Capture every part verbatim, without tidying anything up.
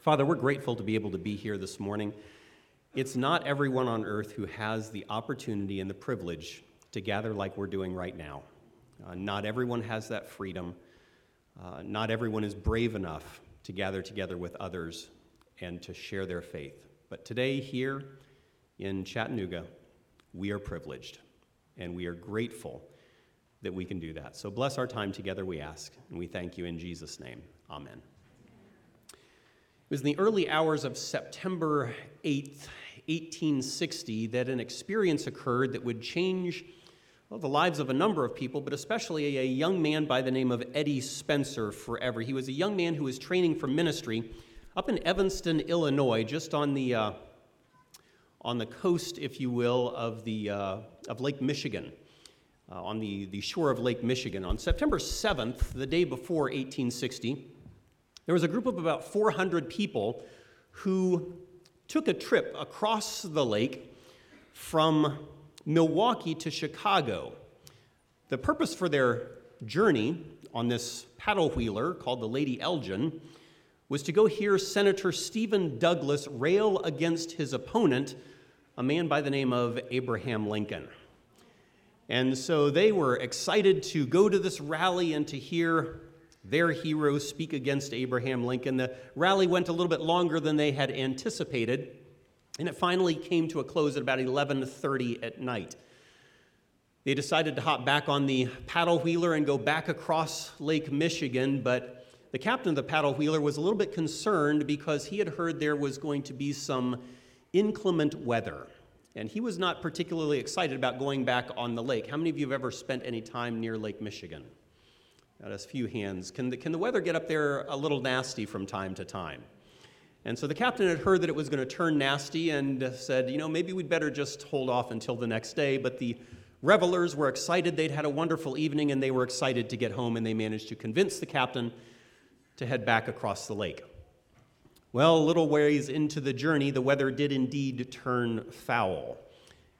Father, we're grateful to be able to be here this morning. It's not everyone on earth who has the opportunity and the privilege to gather like we're doing right now. Uh, not everyone has that freedom. Uh, not everyone is brave enough to gather together with others and to share their faith. But today here in Chattanooga, we are privileged, and we are grateful that we can do that. So bless our time together, we ask, and we thank you in Jesus' name. Amen. It was in the early hours of September eighth, eighteen sixty, that an experience occurred that would change well, the lives of a number of people, but especially a young man by the name of Eddie Spencer forever. He was a young man who was training for ministry up in Evanston, Illinois, just on the uh, on the coast, if you will, of the uh, of Lake Michigan, uh, on the, the shore of Lake Michigan. On September seventh, the day before eighteen sixty, there was a group of about four hundred people who took a trip across the lake from Milwaukee to Chicago. The purpose for their journey on this paddle wheeler called the Lady Elgin was to go hear Senator Stephen Douglas rail against his opponent, a man by the name of Abraham Lincoln. And so they were excited to go to this rally and to hear their hero speak against Abraham Lincoln. The rally went a little bit longer than they had anticipated, and it finally came to a close at about eleven thirty at night. They decided to hop back on the paddle wheeler and go back across Lake Michigan, but the captain of the paddle wheeler was a little bit concerned because he had heard there was going to be some inclement weather, and he was not particularly excited about going back on the lake. How many of you have ever spent any time near Lake Michigan? Got a few hands. Can the, can the weather get up there a little nasty from time to time? And so the captain had heard that it was going to turn nasty and said, you know, maybe we'd better just hold off until the next day. But the revelers were excited. They'd had a wonderful evening, and they were excited to get home, and they managed to convince the captain to head back across the lake. Well, a little ways into the journey, the weather did indeed turn foul.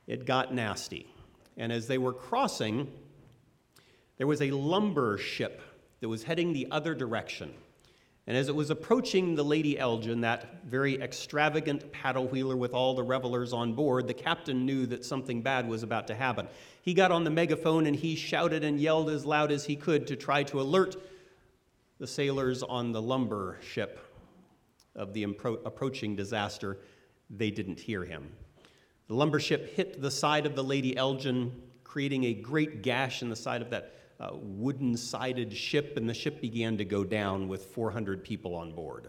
It got nasty. And as they were crossing, there was a lumber ship that was heading the other direction. And as it was approaching the Lady Elgin, that very extravagant paddle wheeler with all the revelers on board, the captain knew that something bad was about to happen. He got on the megaphone and he shouted and yelled as loud as he could to try to alert the sailors on the lumber ship of the impro- approaching disaster. They didn't hear him. The lumber ship hit the side of the Lady Elgin, creating a great gash in the side of that Uh, wooden-sided ship, and the ship began to go down with four hundred people on board.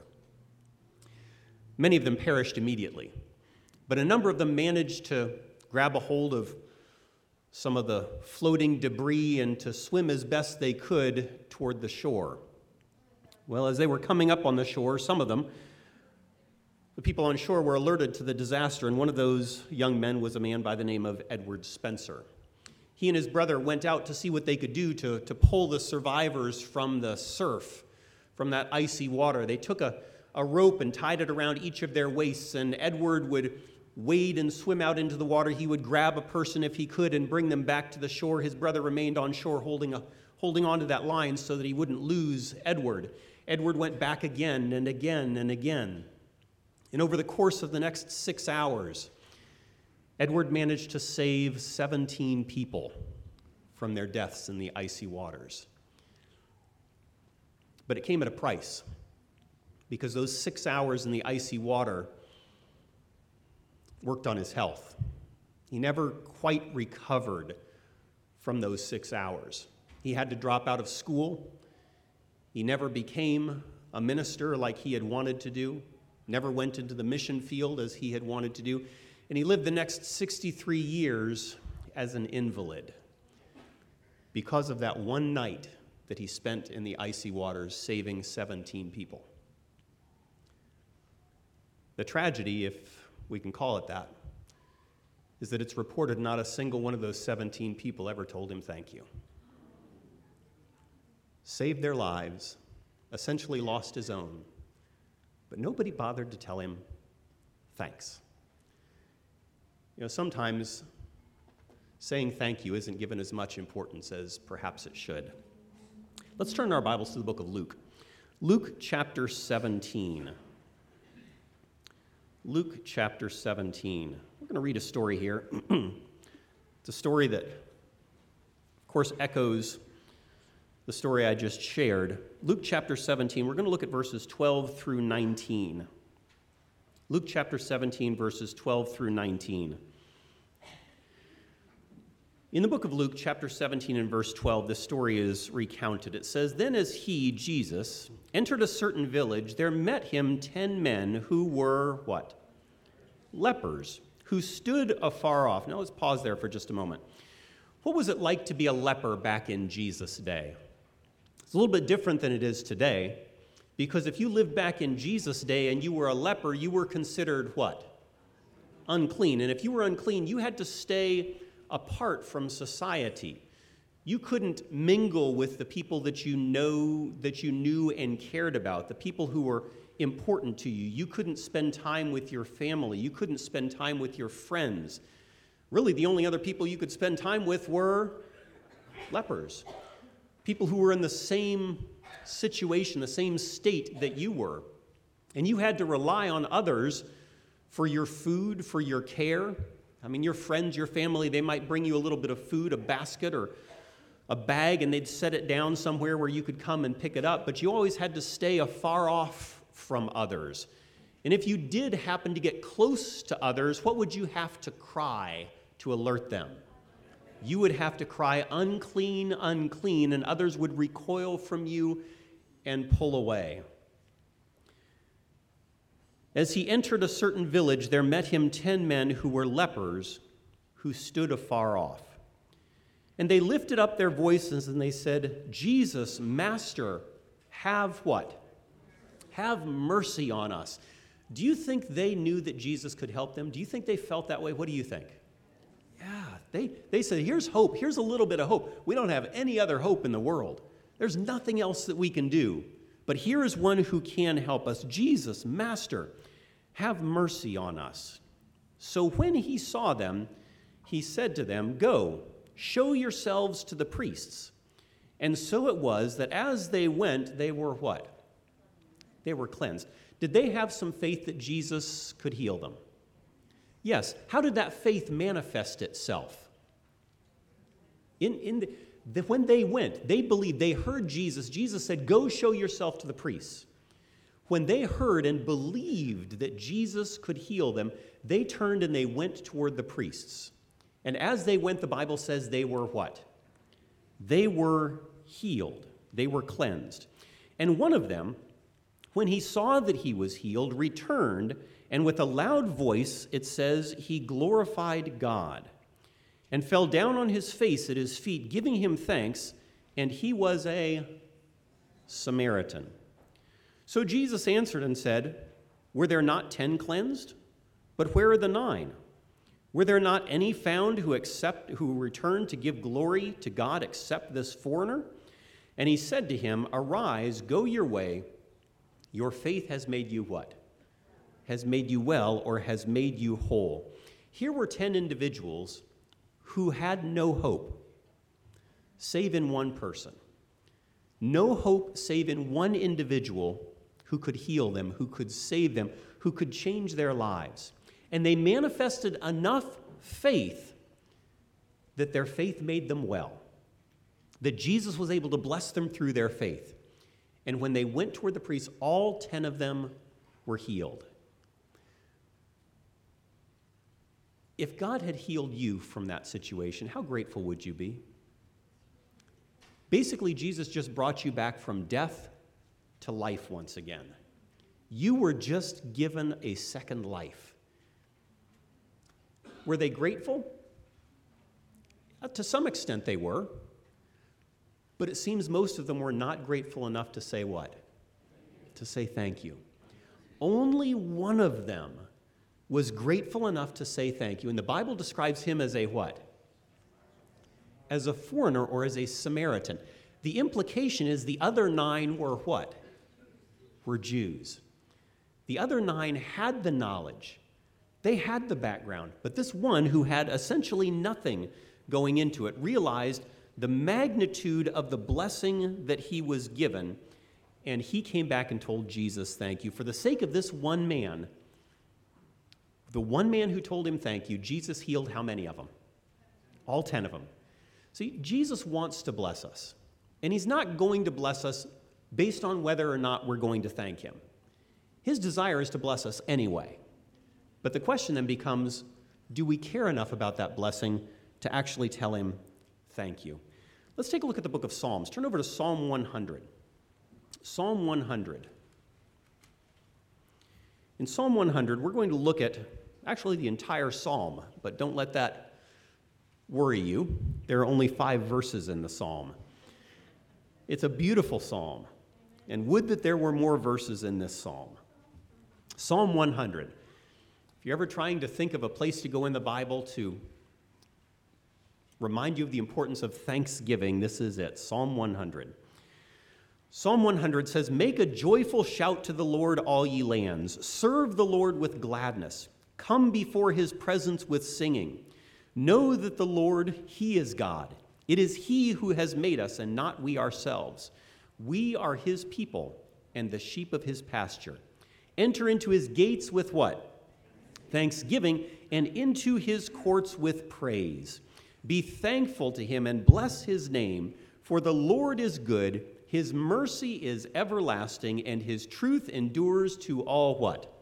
Many of them perished immediately, but a number of them managed to grab a hold of some of the floating debris and to swim as best they could toward the shore. Well, as they were coming up on the shore, some of them, the people on shore were alerted to the disaster, and one of those young men was a man by the name of Edward Spencer. He and his brother went out to see what they could do to, to pull the survivors from the surf, from that icy water. They took a, a rope and tied it around each of their waists, and Edward would wade and swim out into the water. He would grab a person if he could and bring them back to the shore. His brother remained on shore holding, a, holding onto that line so that he wouldn't lose Edward. Edward went back again and again and again. And over the course of the next six hours, Edward managed to save seventeen people from their deaths in the icy waters. But it came at a price, because those six hours in the icy water worked on his health. He never quite recovered from those six hours. He had to drop out of school. He never became a minister like he had wanted to do, never went into the mission field as he had wanted to do. And he lived the next sixty-three years as an invalid because of that one night that he spent in the icy waters saving seventeen people. The tragedy, if we can call it that, is that it's reported not a single one of those seventeen people ever told him thank you. Saved their lives, essentially lost his own, but nobody bothered to tell him thanks. You know, sometimes saying thank you isn't given as much importance as perhaps it should. Let's turn our Bibles to the book of Luke. Luke chapter seventeen. Luke chapter seventeen. We're going to read a story here. It's a story that, of course, echoes the story I just shared. Luke chapter seventeen, we're going to look at verses twelve through nineteen. Luke chapter seventeen, verses twelve through nineteen. In the book of Luke, chapter seventeen and verse twelve, this story is recounted. It says, "Then as he, Jesus, entered a certain village, there met him ten men who were," what? "Lepers, who stood afar off." Now let's pause there for just a moment. What was it like to be a leper back in Jesus' day? It's a little bit different than it is today, because if you lived back in Jesus' day and you were a leper, you were considered what? Unclean. And if you were unclean, you had to stay apart from society. You couldn't mingle with the people that you know, that you knew and cared about, the people who were important to you. You couldn't spend time with your family. You couldn't spend time with your friends. Really, the only other people you could spend time with were lepers, people who were in the same situation, the same state that you were. And you had to rely on others for your food, for your care. I mean, your friends, your family, they might bring you a little bit of food, a basket or a bag, and they'd set it down somewhere where you could come and pick it up, but you always had to stay afar off from others. And if you did happen to get close to others, what would you have to cry to alert them? You would have to cry, "Unclean, unclean," and others would recoil from you and pull away. "As he entered a certain village, there met him ten men who were lepers, who stood afar off. And they lifted up their voices and they said, 'Jesus, Master, have what? Have mercy on us.'" Do you think they knew that Jesus could help them? Do you think they felt that way? What do you think? Yeah, they, they said, "Here's hope. Here's a little bit of hope. We don't have any other hope in the world. There's nothing else that we can do. But here is one who can help us. Jesus, Master, have mercy on us." "So when he saw them, he said to them, 'Go, show yourselves to the priests.' And so it was that as they went, they were" what? "They were cleansed." Did they have some faith that Jesus could heal them? Yes. How did that faith manifest itself? In, in the... When they went, they believed, they heard Jesus. Jesus said, "Go show yourself to the priests." When they heard and believed that Jesus could heal them, they turned and they went toward the priests. And as they went, the Bible says they were what? They were healed. They were cleansed. "And one of them, when he saw that he was healed, returned, and with a loud voice," it says, "he glorified God, and fell down on his face at his feet, giving him thanks, and he was a Samaritan. So Jesus answered and said, 'Were there not ten cleansed? But where are the nine? Were there not any found who accept, who returned to give glory to God except this foreigner?' And he said to him, 'Arise, go your way. Your faith has made you" what? "Has made you well," or "has made you whole." Here were ten individuals who had no hope, save in one person. No hope save in one individual who could heal them, who could save them, who could change their lives. And they manifested enough faith that their faith made them well, that Jesus was able to bless them through their faith. And when they went toward the priests, all ten of them were healed. If God had healed you from that situation, how grateful would you be? Basically, Jesus just brought you back from death to life once again. You were just given a second life. Were they grateful? To some extent, they were. But it seems most of them were not grateful enough to say what? To say thank you. Only one of them was grateful enough to say thank you. And the Bible describes him as a what? As a foreigner, or as a Samaritan. The implication is the other nine were what? Were Jews. The other nine had the knowledge. They had the background. But this one, who had essentially nothing going into it, realized the magnitude of the blessing that he was given. And he came back and told Jesus, "Thank you." For the sake of this one man, The one man who told him thank you, Jesus healed how many of them? All ten of them. See, Jesus wants to bless us, and he's not going to bless us based on whether or not we're going to thank him. His desire is to bless us anyway. But the question then becomes, do we care enough about that blessing to actually tell him thank you? Let's take a look at the book of Psalms. Turn over to Psalm one hundred. Psalm one hundred. In Psalm one hundred, we're going to look at actually the entire psalm, but don't let that worry you. There are only five verses in the psalm. It's a beautiful psalm, and would that there were more verses in this psalm. Psalm one hundred. If you're ever trying to think of a place to go in the Bible to remind you of the importance of thanksgiving, this is it, Psalm one hundred. Psalm one hundred says, "Make a joyful shout to the Lord, all ye lands. Serve the Lord with gladness. Come before his presence with singing. Know that the Lord, he is God. It is he who has made us, and not we ourselves. We are his people and the sheep of his pasture. Enter into his gates with what? Thanksgiving, and into his courts with praise. Be thankful to him and bless his name, for the Lord is good. His mercy is everlasting, and his truth endures to all what?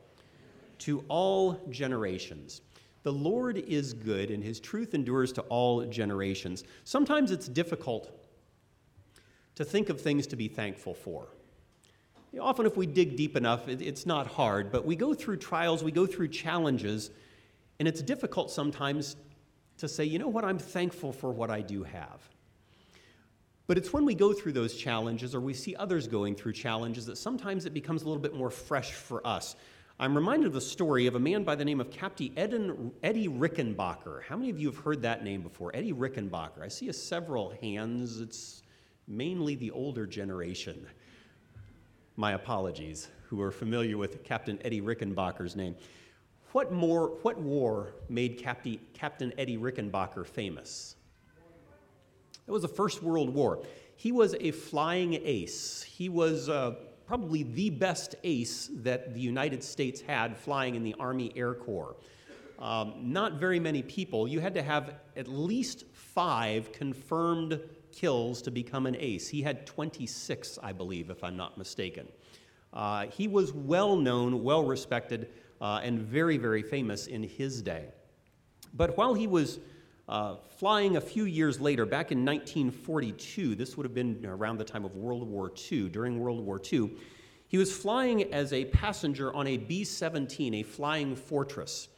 To all generations." The Lord is good, and his truth endures to all generations. Sometimes it's difficult to think of things to be thankful for. Often if we dig deep enough, it's not hard, but we go through trials, we go through challenges, and it's difficult sometimes to say, you know what, I'm thankful for what I do have. But it's when we go through those challenges, or we see others going through challenges, that sometimes it becomes a little bit more fresh for us. I'm reminded of the story of a man by the name of Captain Eddie Rickenbacker. How many of you have heard that name before? Eddie Rickenbacker. I see a several hands. It's mainly the older generation. My apologies, who are familiar with Captain Eddie Rickenbacker's name. What more? What war made Captain Captain Eddie Rickenbacker famous? It was the First World War. He was a flying ace. He was uh, probably the best ace that the United States had flying in the Army Air Corps. Um, not very many people. You had to have at least five confirmed kills to become an ace. He had twenty-six, I believe, if I'm not mistaken. Uh, he was well-known, well-respected, uh, and very, very famous in his day. But while he was Uh, flying a few years later, back in nineteen forty-two, this would have been around the time of World War Two, during World War Two, he was flying as a passenger on a B seventeen, a flying fortress.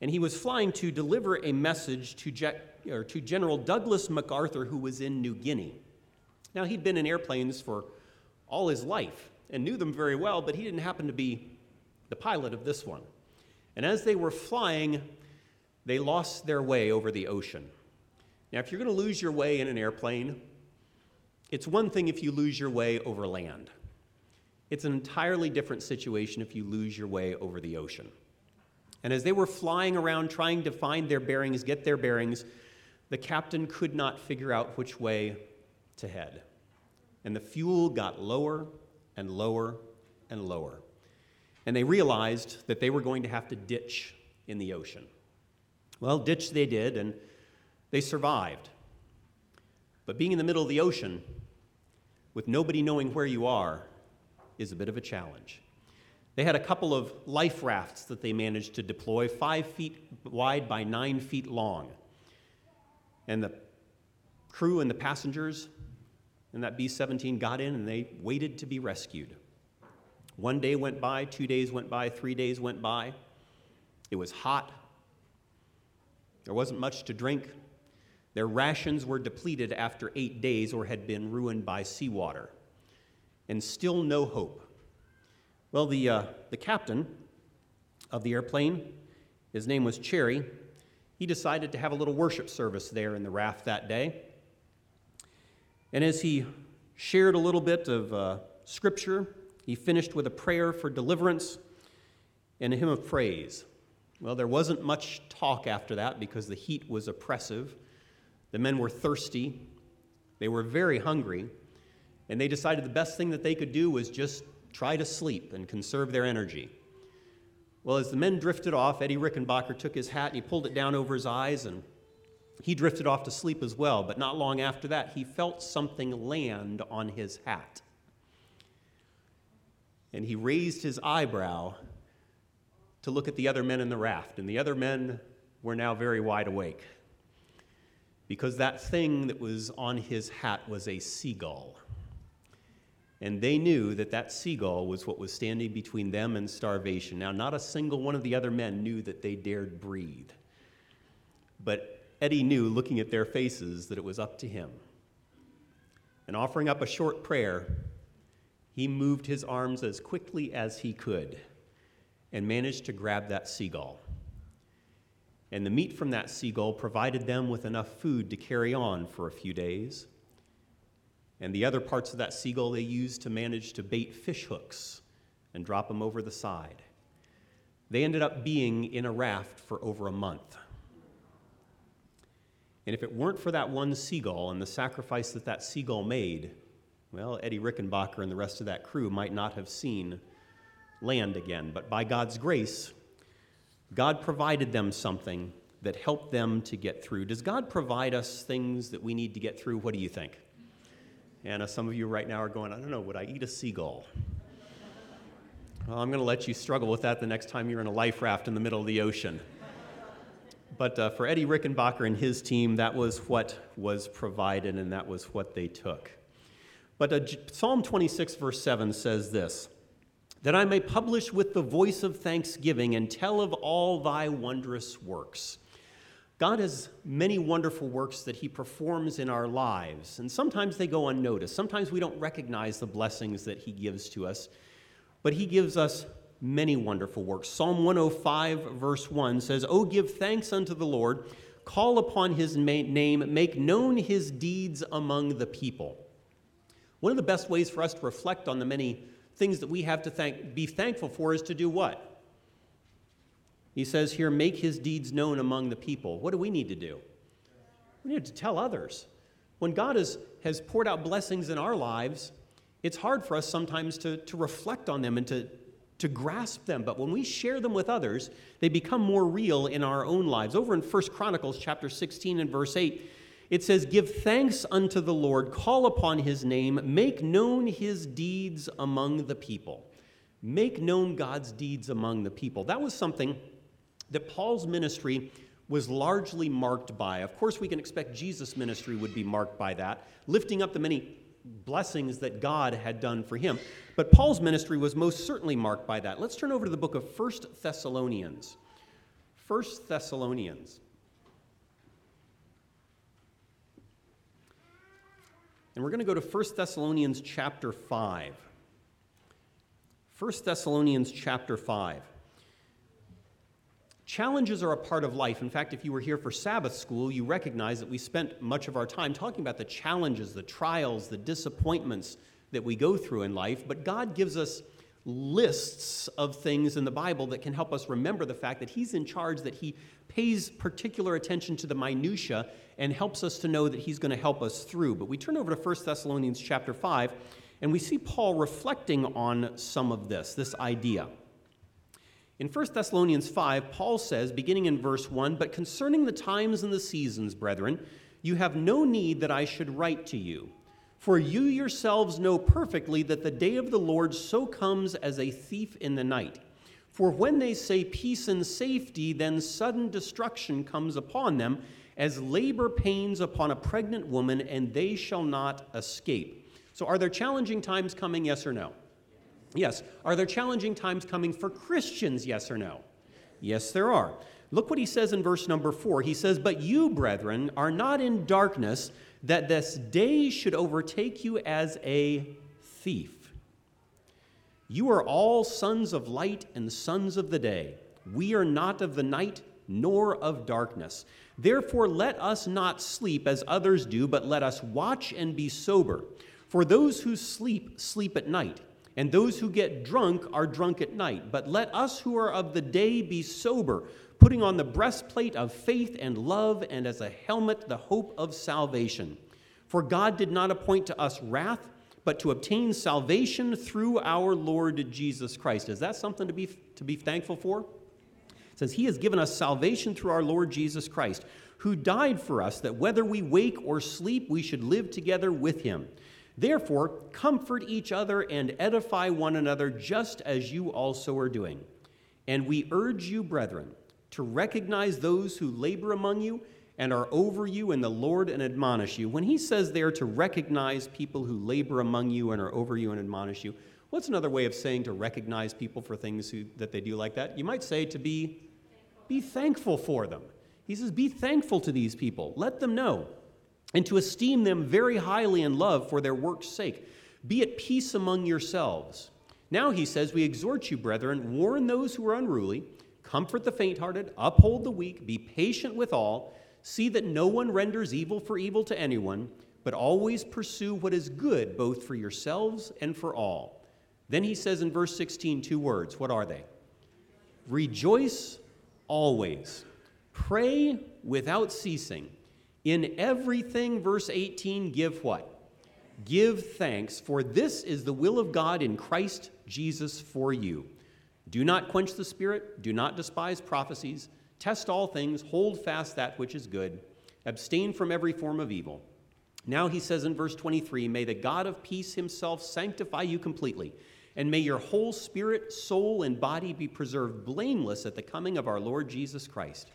And he was flying to deliver a message to, Je- or to General Douglas MacArthur, who was in New Guinea. Now, he'd been in airplanes for all his life and knew them very well, but he didn't happen to be the pilot of this one. And as they were flying, they lost their way over the ocean. Now, if you're going to lose your way in an airplane, it's one thing if you lose your way over land. It's an entirely different situation if you lose your way over the ocean. And as they were flying around trying to find their bearings, get their bearings, the captain could not figure out which way to head. And the fuel got lower and lower and lower. And they realized that they were going to have to ditch in the ocean. Well, ditch they did, and they survived. But being in the middle of the ocean with nobody knowing where you are is a bit of a challenge. They had a couple of life rafts that they managed to deploy, five feet wide by nine feet long. And the crew and the passengers in that B seventeen got in, and they waited to be rescued. One day went by, two days went by, three days went by. It was hot. There wasn't much to drink. Their rations were depleted after eight days or had been ruined by seawater. And still no hope. Well, the uh, the captain of the airplane, his name was Cherry, he decided to have a little worship service there in the raft that day. And as he shared a little bit of uh, scripture, he finished with a prayer for deliverance and a hymn of praise. Well, there wasn't much talk after that because the heat was oppressive. The men were thirsty. They were very hungry. And they decided the best thing that they could do was just try to sleep and conserve their energy. Well, as the men drifted off, Eddie Rickenbacker took his hat and he pulled it down over his eyes, and he drifted off to sleep as well. But not long after that, he felt something land on his hat. And he raised his eyebrow to look at the other men in the raft. And the other men were now very wide awake, because that thing that was on his hat was a seagull. And they knew that that seagull was what was standing between them and starvation. Now, not a single one of the other men knew that they dared breathe. But Eddie knew, looking at their faces, that it was up to him. And offering up a short prayer, he moved his arms as quickly as he could and managed to grab that seagull. And the meat from that seagull provided them with enough food to carry on for a few days. And the other parts of that seagull they used to manage to bait fish hooks and drop them over the side. They ended up being in a raft for over a month. And if it weren't for that one seagull and the sacrifice that that seagull made, well, Eddie Rickenbacker and the rest of that crew might not have seen land again. But by God's grace, God provided them something that helped them to get through. Does God provide us things that we need to get through? What do you think? And some of you right now are going, I don't know, would I eat a seagull? Well, I'm going to let you struggle with that the next time you're in a life raft in the middle of the ocean. But uh, for Eddie Rickenbacker and his team, that was what was provided, and that was what they took. But uh, Psalm twenty-six, verse seven says this, that I may publish with the voice of thanksgiving and tell of all thy wondrous works. God has many wonderful works that he performs in our lives, and sometimes they go unnoticed. Sometimes we don't recognize the blessings that he gives to us, but he gives us many wonderful works. Psalm one oh five, verse one says, O give thanks unto the Lord, call upon his name, make known his deeds among the people. One of the best ways for us to reflect on the many things that we have to thank, be thankful for is to do what? He says here, make his deeds known among the people. What do we need to do? We need to tell others. When God is, has poured out blessings in our lives, it's hard for us sometimes to, to reflect on them and to, to grasp them. But when we share them with others, they become more real in our own lives. Over in First Chronicles chapter sixteen and verse eight, it says, give thanks unto the Lord, call upon his name, make known his deeds among the people. Make known God's deeds among the people. That was something that Paul's ministry was largely marked by. Of course, we can expect Jesus' ministry would be marked by that, lifting up the many blessings that God had done for him. But Paul's ministry was most certainly marked by that. Let's turn over to the book of First Thessalonians. First Thessalonians. And we're going to go to First Thessalonians chapter five. First Thessalonians chapter five. Challenges are a part of life. In fact, if you were here for Sabbath school, you recognize that we spent much of our time talking about the challenges, the trials, the disappointments that we go through in life. But God gives us lists of things in the Bible that can help us remember the fact that he's in charge, that he pays particular attention to the minutia and helps us to know that he's going to help us through. But we turn over to First Thessalonians chapter five, and we see Paul reflecting on some of this, this idea. In First Thessalonians five, Paul says, beginning in verse one, but concerning the times and the seasons, brethren, you have no need that I should write to you, for you yourselves know perfectly that the day of the Lord so comes as a thief in the night. For when they say peace and safety, then sudden destruction comes upon them, as labor pains upon a pregnant woman, and they shall not escape. So are there challenging times coming, yes or no? Yes. Are there challenging times coming for Christians, yes or no? Yes, there are. Look what he says in verse number four. He says, but you, brethren, are not in darkness, that this day should overtake you as a thief. You are all sons of light and sons of the day. We are not of the night nor of darkness. Therefore let us not sleep as others do, but let us watch and be sober. For those who sleep, sleep at night, and those who get drunk are drunk at night. But let us who are of the day be sober, putting on the breastplate of faith and love, and as a helmet the hope of salvation. For God did not appoint to us wrath, but to obtain salvation through our Lord Jesus Christ. Is that something to be to be thankful for? It says, he has given us salvation through our Lord Jesus Christ, who died for us, that whether we wake or sleep, we should live together with him. Therefore, comfort each other and edify one another, just as you also are doing. And we urge you, brethren, to recognize those who labor among you and are over you in the Lord and admonish you. When he says there to recognize people who labor among you and are over you and admonish you, what's another way of saying to recognize people for things who, that they do like that? You might say to be, be thankful for them. He says, be thankful to these people. Let them know, and to esteem them very highly in love for their work's sake. Be at peace among yourselves. Now, he says, we exhort you, brethren, warn those who are unruly, comfort the faint-hearted, uphold the weak, be patient with all, see that no one renders evil for evil to anyone, but always pursue what is good, both for yourselves and for all. Then he says in verse sixteen, two words. What are they? Rejoice always. Pray without ceasing. In everything, verse eighteen, give what? Give thanks, for this is the will of God in Christ Jesus for you. Do not quench the spirit. Do not despise prophecies. Test all things. Hold fast that which is good. Abstain from every form of evil. Now he says in verse twenty-three, may the God of peace himself sanctify you completely, and may your whole spirit, soul, and body be preserved blameless at the coming of our Lord Jesus Christ.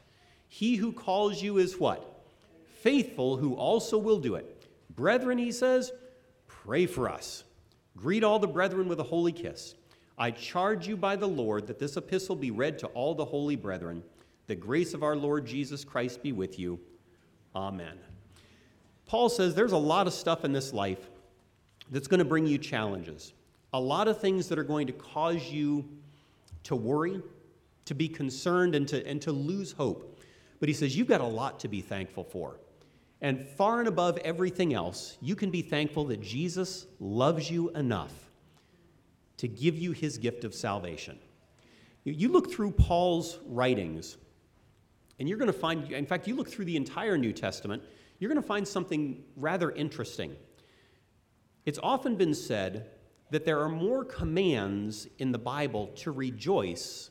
He who calls you is what? Faithful, who also will do it. Brethren, he says, pray for us. Greet all the brethren with a holy kiss. I charge you by the Lord that this epistle be read to all the holy brethren. The grace of our Lord Jesus Christ be with you. Amen. Paul says there's a lot of stuff in this life that's going to bring you challenges, a lot of things that are going to cause you to worry, to be concerned, and to, and to lose hope. But he says you've got a lot to be thankful for. And far and above everything else, you can be thankful that Jesus loves you enough to give you his gift of salvation. You look through Paul's writings, and you're going to find, in fact, you look through the entire New Testament, you're going to find something rather interesting. It's often been said that there are more commands in the Bible to rejoice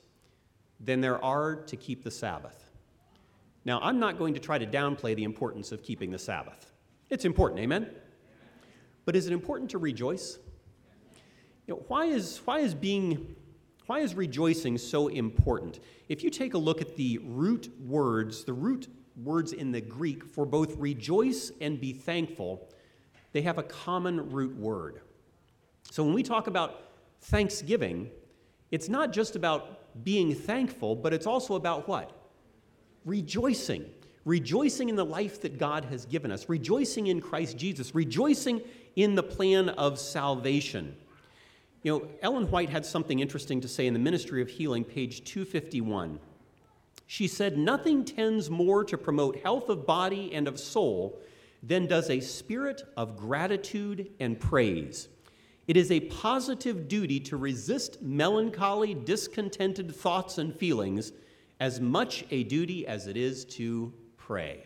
than there are to keep the Sabbath. Now, I'm not going to try to downplay the importance of keeping the Sabbath. It's important, amen? But is it important to rejoice? You know, why is why is being why is rejoicing so important? If you take a look at the root words, the root words in the Greek for both rejoice and be thankful, they have a common root word. So when we talk about thanksgiving, it's not just about being thankful, but it's also about what? Rejoicing. Rejoicing in the life that God has given us. Rejoicing in Christ Jesus. Rejoicing in the plan of salvation. You know, Ellen White had something interesting to say in the Ministry of Healing, page two fifty-one. She said, nothing tends more to promote health of body and of soul than does a spirit of gratitude and praise. It is a positive duty to resist melancholy, discontented thoughts and feelings, as much a duty as it is to pray.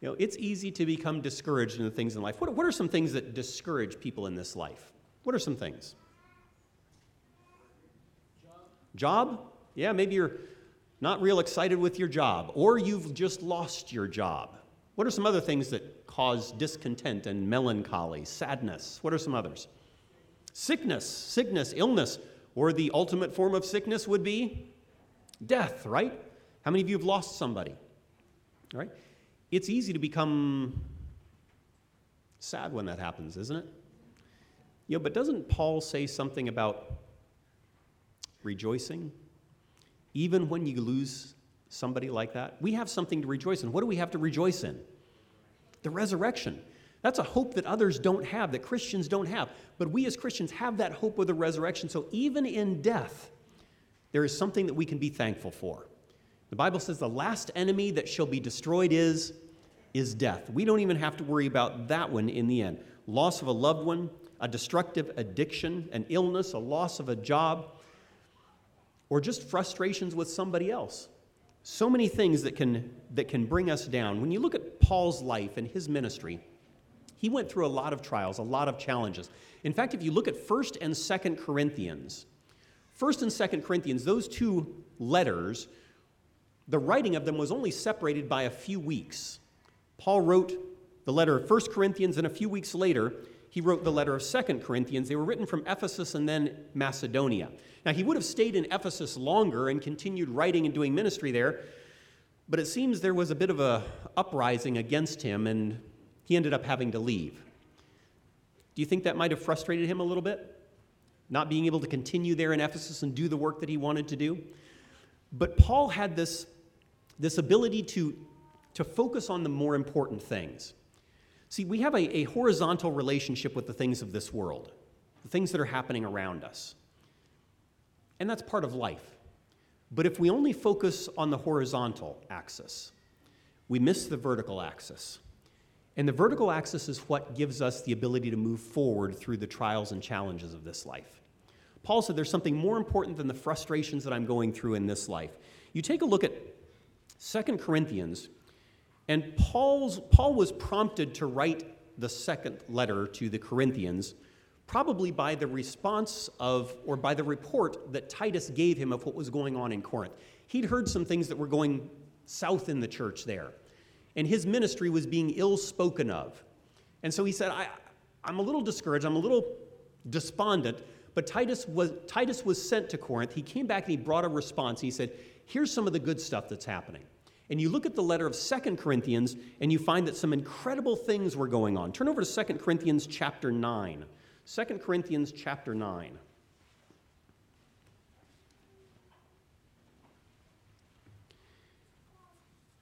You know, it's easy to become discouraged in the things in life. What, what are some things that discourage people in this life? What are some things? Job? Job? Yeah, maybe you're not real excited with your job, or you've just lost your job. What are some other things that cause discontent and melancholy, sadness? What are some others? Sickness, sickness, illness, or the ultimate form of sickness would be death, right? How many of you have lost somebody? All right? It's easy to become sad when that happens, isn't it? You know, but doesn't Paul say something about rejoicing? Even when you lose somebody like that, we have something to rejoice in. What do we have to rejoice in? The resurrection. That's a hope that others don't have, that Christians don't have. But we as Christians have that hope of the resurrection. So even in death, there is something that we can be thankful for. The Bible says the last enemy that shall be destroyed is, is death. We don't even have to worry about that one in the end. Loss of a loved one, a destructive addiction, an illness, a loss of a job, or just frustrations with somebody else. So many things that can, that can bring us down. When you look at Paul's life and his ministry, He went through a lot of trials, a lot of challenges. In fact, if you look at First and Second Corinthians, First and Second Corinthians, those two letters, the writing of them was only separated by a few weeks. Paul wrote the letter of First Corinthians, and a few weeks later, he wrote the letter of Second Corinthians. They were written from Ephesus and then Macedonia. Now, he would have stayed in Ephesus longer and continued writing and doing ministry there, but it seems there was a bit of an uprising against him, and he ended up having to leave. Do you think that might have frustrated him a little bit? Not being able to continue there in Ephesus and do the work that he wanted to do? But Paul had this, this ability to, to focus on the more important things. See, we have a, a horizontal relationship with the things of this world, the things that are happening around us. And that's part of life. But if we only focus on the horizontal axis, we miss the vertical axis. And the vertical axis is what gives us the ability to move forward through the trials and challenges of this life. Paul said there's something more important than the frustrations that I'm going through in this life. You take a look at Second Corinthians, and Paul's, Paul was prompted to write the second letter to the Corinthians, probably by the response of, or by the report that Titus gave him of what was going on in Corinth. He'd heard some things that were going south in the church there, and his ministry was being ill-spoken of. And so he said, I, I'm a little discouraged, I'm a little despondent, but Titus was, Titus was sent to Corinth. He came back and he brought a response. He said, here's some of the good stuff that's happening. And you look at the letter of Second Corinthians, and you find that some incredible things were going on. Turn over to Second Corinthians chapter nine. Second Corinthians chapter nine.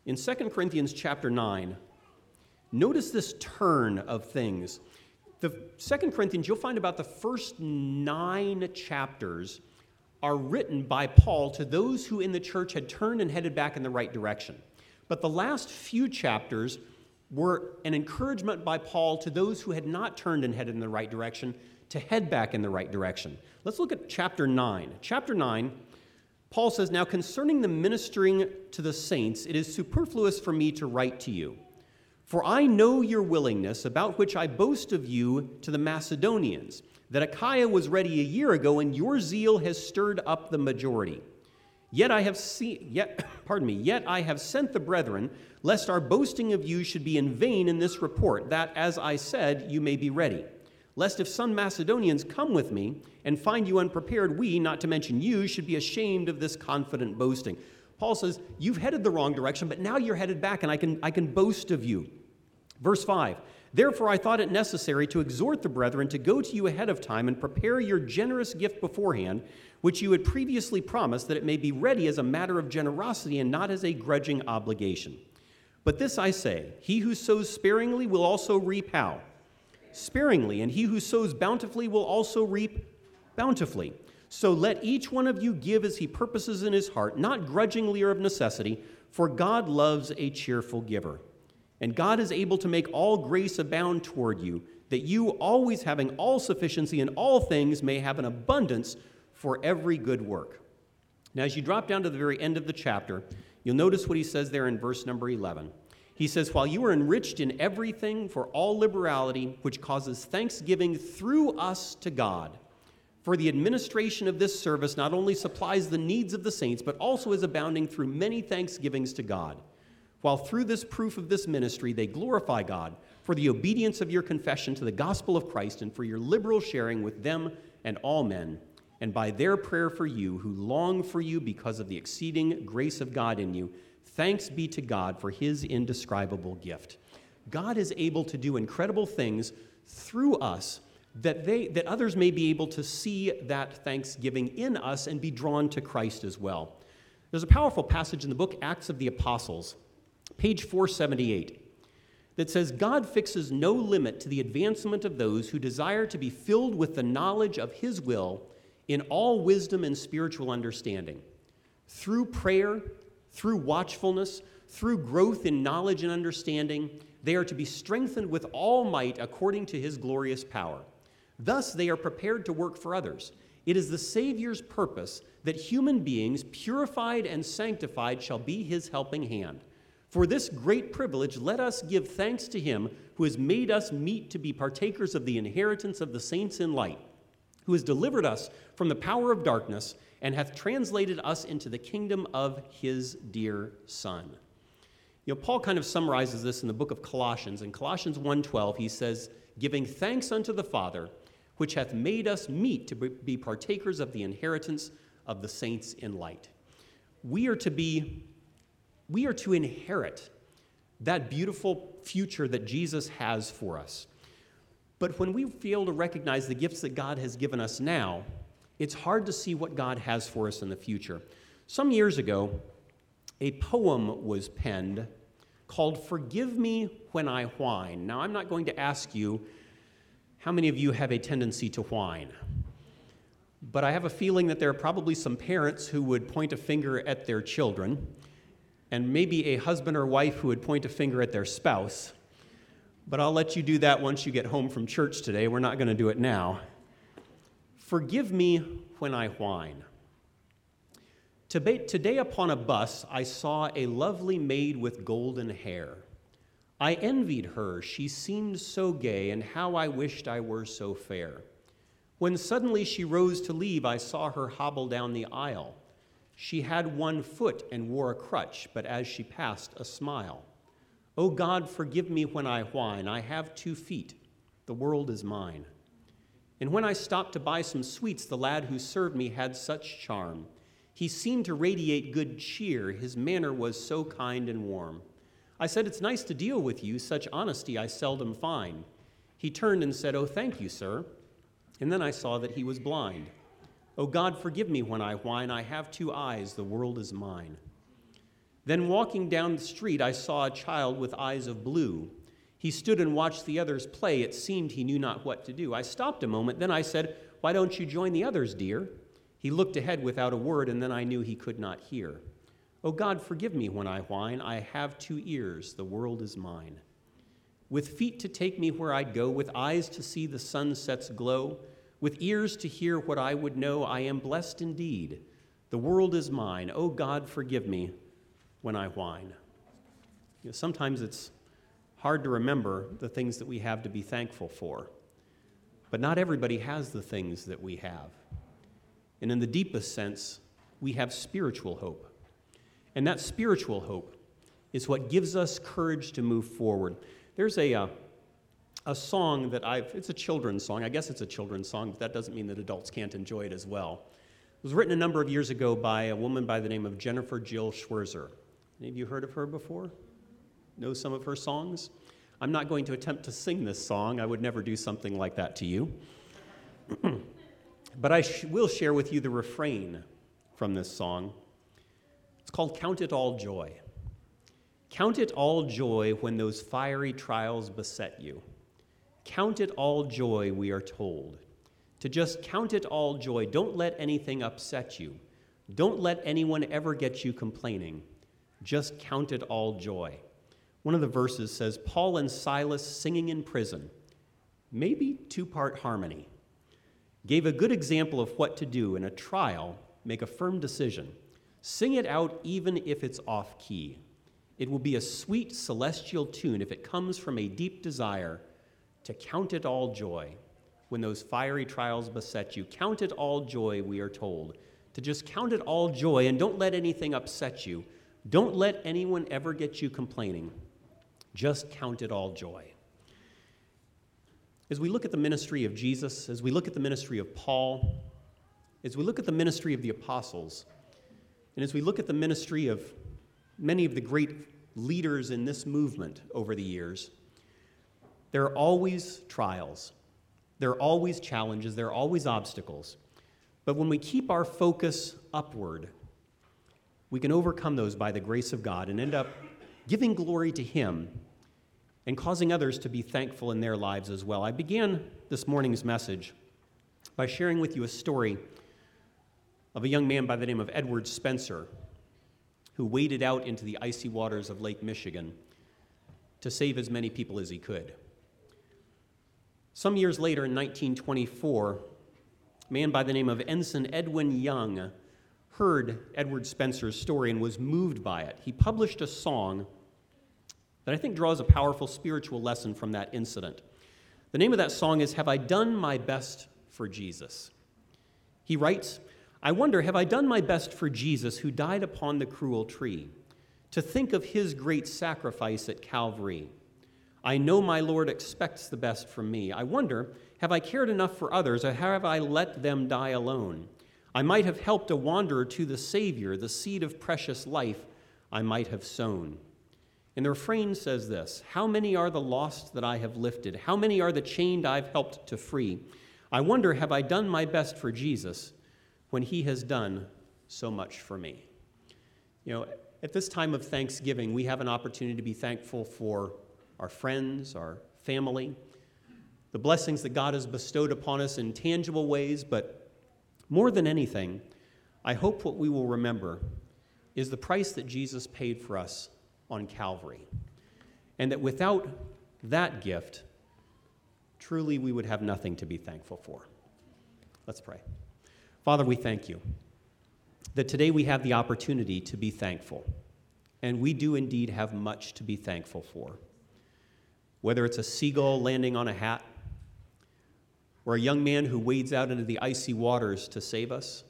In Second Corinthians chapter nine, notice this turn of things. The Second Corinthians, you'll find about the first nine chapters are written by Paul to those who in the church had turned and headed back in the right direction. But the last few chapters were an encouragement by Paul to those who had not turned and headed in the right direction to head back in the right direction. Let's look at chapter nine. Chapter nine, Paul says, "Now concerning the ministering to the saints, it is superfluous for me to write to you. For I know your willingness, about which I boast of you to the Macedonians, that Achaia was ready a year ago, and your zeal has stirred up the majority. Yet I have seen, yet, pardon me, yet I have sent the brethren, lest our boasting of you should be in vain in this report, that, as I said, you may be ready. Lest if some Macedonians come with me and find you unprepared, we, not to mention you, should be ashamed of this confident boasting." Paul says, you've headed the wrong direction, but now you're headed back, and I can, I can boast of you. Verse five, "Therefore I thought it necessary to exhort the brethren to go to you ahead of time and prepare your generous gift beforehand, which you had previously promised, that it may be ready as a matter of generosity and not as a grudging obligation. But this I say, he who sows sparingly will also reap" how? "Sparingly, and he who sows bountifully will also reap bountifully. So let each one of you give as he purposes in his heart, not grudgingly or of necessity, for God loves a cheerful giver. And God is able to make all grace abound toward you, that you, always having all sufficiency in all things, may have an abundance for every good work." Now, as you drop down to the very end of the chapter, you'll notice what he says there in verse number eleven. He says, "While you are enriched in everything for all liberality, which causes thanksgiving through us to God, for the administration of this service not only supplies the needs of the saints, but also is abounding through many thanksgivings to God. While through this proof of this ministry, they glorify God for the obedience of your confession to the gospel of Christ and for your liberal sharing with them and all men, and by their prayer for you who long for you because of the exceeding grace of God in you. Thanks be to God for his indescribable gift." God is able to do incredible things through us, that they that others may be able to see that thanksgiving in us and be drawn to Christ as well. There's a powerful passage in the book Acts of the Apostles, page four seventy-eight, that says, "God fixes no limit to the advancement of those who desire to be filled with the knowledge of his will in all wisdom and spiritual understanding. Through prayer, through watchfulness, through growth in knowledge and understanding, they are to be strengthened with all might according to his glorious power. Thus, they are prepared to work for others. It is the Savior's purpose that human beings, purified and sanctified, shall be his helping hand. For this great privilege, let us give thanks to him who has made us meet to be partakers of the inheritance of the saints in light, who has delivered us from the power of darkness and hath translated us into the kingdom of his dear Son. You know, Paul kind of summarizes this in the book of Colossians. In Colossians one twelve, he says, giving thanks unto the Father, which hath made us meet to be partakers of the inheritance of the saints in light. We are to be, we are to inherit that beautiful future that Jesus has for us. But when we fail to recognize the gifts that God has given us now, it's hard to see what God has for us in the future. Some years ago, a poem was penned called Forgive Me When I Whine. Now, I'm not going to ask you how many of you have a tendency to whine, but I have a feeling that there are probably some parents who would point a finger at their children, and maybe a husband or wife who would point a finger at their spouse, but I'll let you do that once you get home from church today. We're not going to do it now. Forgive me when I whine. Today upon a bus, I saw a lovely maid with golden hair. I envied her, she seemed so gay, and how I wished I were so fair. When suddenly she rose to leave, I saw her hobble down the aisle. She had one foot and wore a crutch, but as she passed, a smile. Oh God, forgive me when I whine, I have two feet, the world is mine. And when I stopped to buy some sweets, the lad who served me had such charm. He seemed to radiate good cheer, his manner was so kind and warm. I said, it's nice to deal with you, such honesty I seldom find. He turned and said, oh, thank you, sir. And then I saw that he was blind. Oh, God, forgive me when I whine, I have two eyes, the world is mine. Then walking down the street, I saw a child with eyes of blue. He stood and watched the others play. It seemed he knew not what to do. I stopped a moment, then I said, why don't you join the others, dear? He looked ahead without a word, and then I knew he could not hear. Oh, God, forgive me when I whine. I have two ears. The world is mine. With feet to take me where I'd go, with eyes to see the sunset's glow, with ears to hear what I would know, I am blessed indeed. The world is mine. Oh, God, forgive me when I whine. You know, sometimes it's hard to remember the things that we have to be thankful for, but not everybody has the things that we have. And in the deepest sense, we have spiritual hope. And that spiritual hope is what gives us courage to move forward. There's a uh, a song that I've, it's a children's song. I guess it's a children's song, but that doesn't mean that adults can't enjoy it as well. It was written a number of years ago by a woman by the name of Jennifer Jill Schwerzer. Any of you heard of her before? Know some of her songs? I'm not going to attempt to sing this song. I would never do something like that to you. But I sh- will share with you the refrain from this song. It's called Count It All Joy. Count it all joy when those fiery trials beset you. Count it all joy, we are told. To just count it all joy. Don't let anything upset you. Don't let anyone ever get you complaining. Just count it all joy. One of the verses says, Paul and Silas singing in prison, maybe two-part harmony, gave a good example of what to do in a trial, make a firm decision. Sing it out even if it's off-key. It will be a sweet celestial tune if it comes from a deep desire to count it all joy when those fiery trials beset you. Count it all joy, we are told, to just count it all joy and don't let anything upset you. Don't let anyone ever get you complaining. Just count it all joy. As we look at the ministry of Jesus, as we look at the ministry of Paul, as we look at the ministry of the apostles, and as we look at the ministry of many of the great leaders in this movement over the years, there are always trials, there are always challenges, there are always obstacles. But when we keep our focus upward, we can overcome those by the grace of God and end up giving glory to Him and causing others to be thankful in their lives as well. I began this morning's message by sharing with you a story of a young man by the name of Edward Spencer, who waded out into the icy waters of Lake Michigan to save as many people as he could. Some years later, in nineteen twenty-four, a man by the name of Ensign Edwin Young heard Edward Spencer's story and was moved by it. He published a song that I think draws a powerful spiritual lesson from that incident. The name of that song is "Have I Done My Best for Jesus?" He writes, "I wonder, have I done my best for Jesus who died upon the cruel tree? To think of his great sacrifice at Calvary. I know my Lord expects the best from me. I wonder, have I cared enough for others, or have I let them die alone? I might have helped a wanderer to the Savior, the seed of precious life I might have sown." And the refrain says this, "How many are the lost that I have lifted? How many are the chained I've helped to free? I wonder, have I done my best for Jesus when he has done so much for me?" You know, at this time of Thanksgiving, we have an opportunity to be thankful for our friends, our family, the blessings that God has bestowed upon us in tangible ways, but more than anything, I hope what we will remember is the price that Jesus paid for us on Calvary, and that without that gift, truly we would have nothing to be thankful for. Let's pray. Father, we thank you that today we have the opportunity to be thankful, and we do indeed have much to be thankful for. Whether it's a seagull landing on a hat, or a young man who wades out into the icy waters to save us,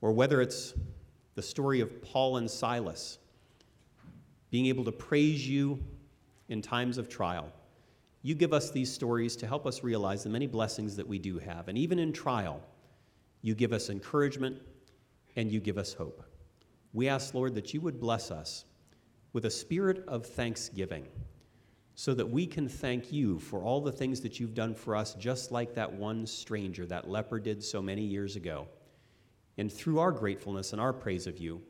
or whether it's the story of Paul and Silas being able to praise you in times of trial, you give us these stories to help us realize the many blessings that we do have. And even in trial, you give us encouragement and you give us hope. We ask, Lord, that you would bless us with a spirit of thanksgiving, so that we can thank you for all the things that you've done for us, just like that one stranger, that leper did so many years ago. And through our gratefulness and our praise of you,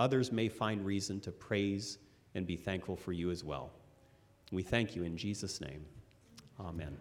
others may find reason to praise and be thankful for you as well. We thank you in Jesus' name. Amen.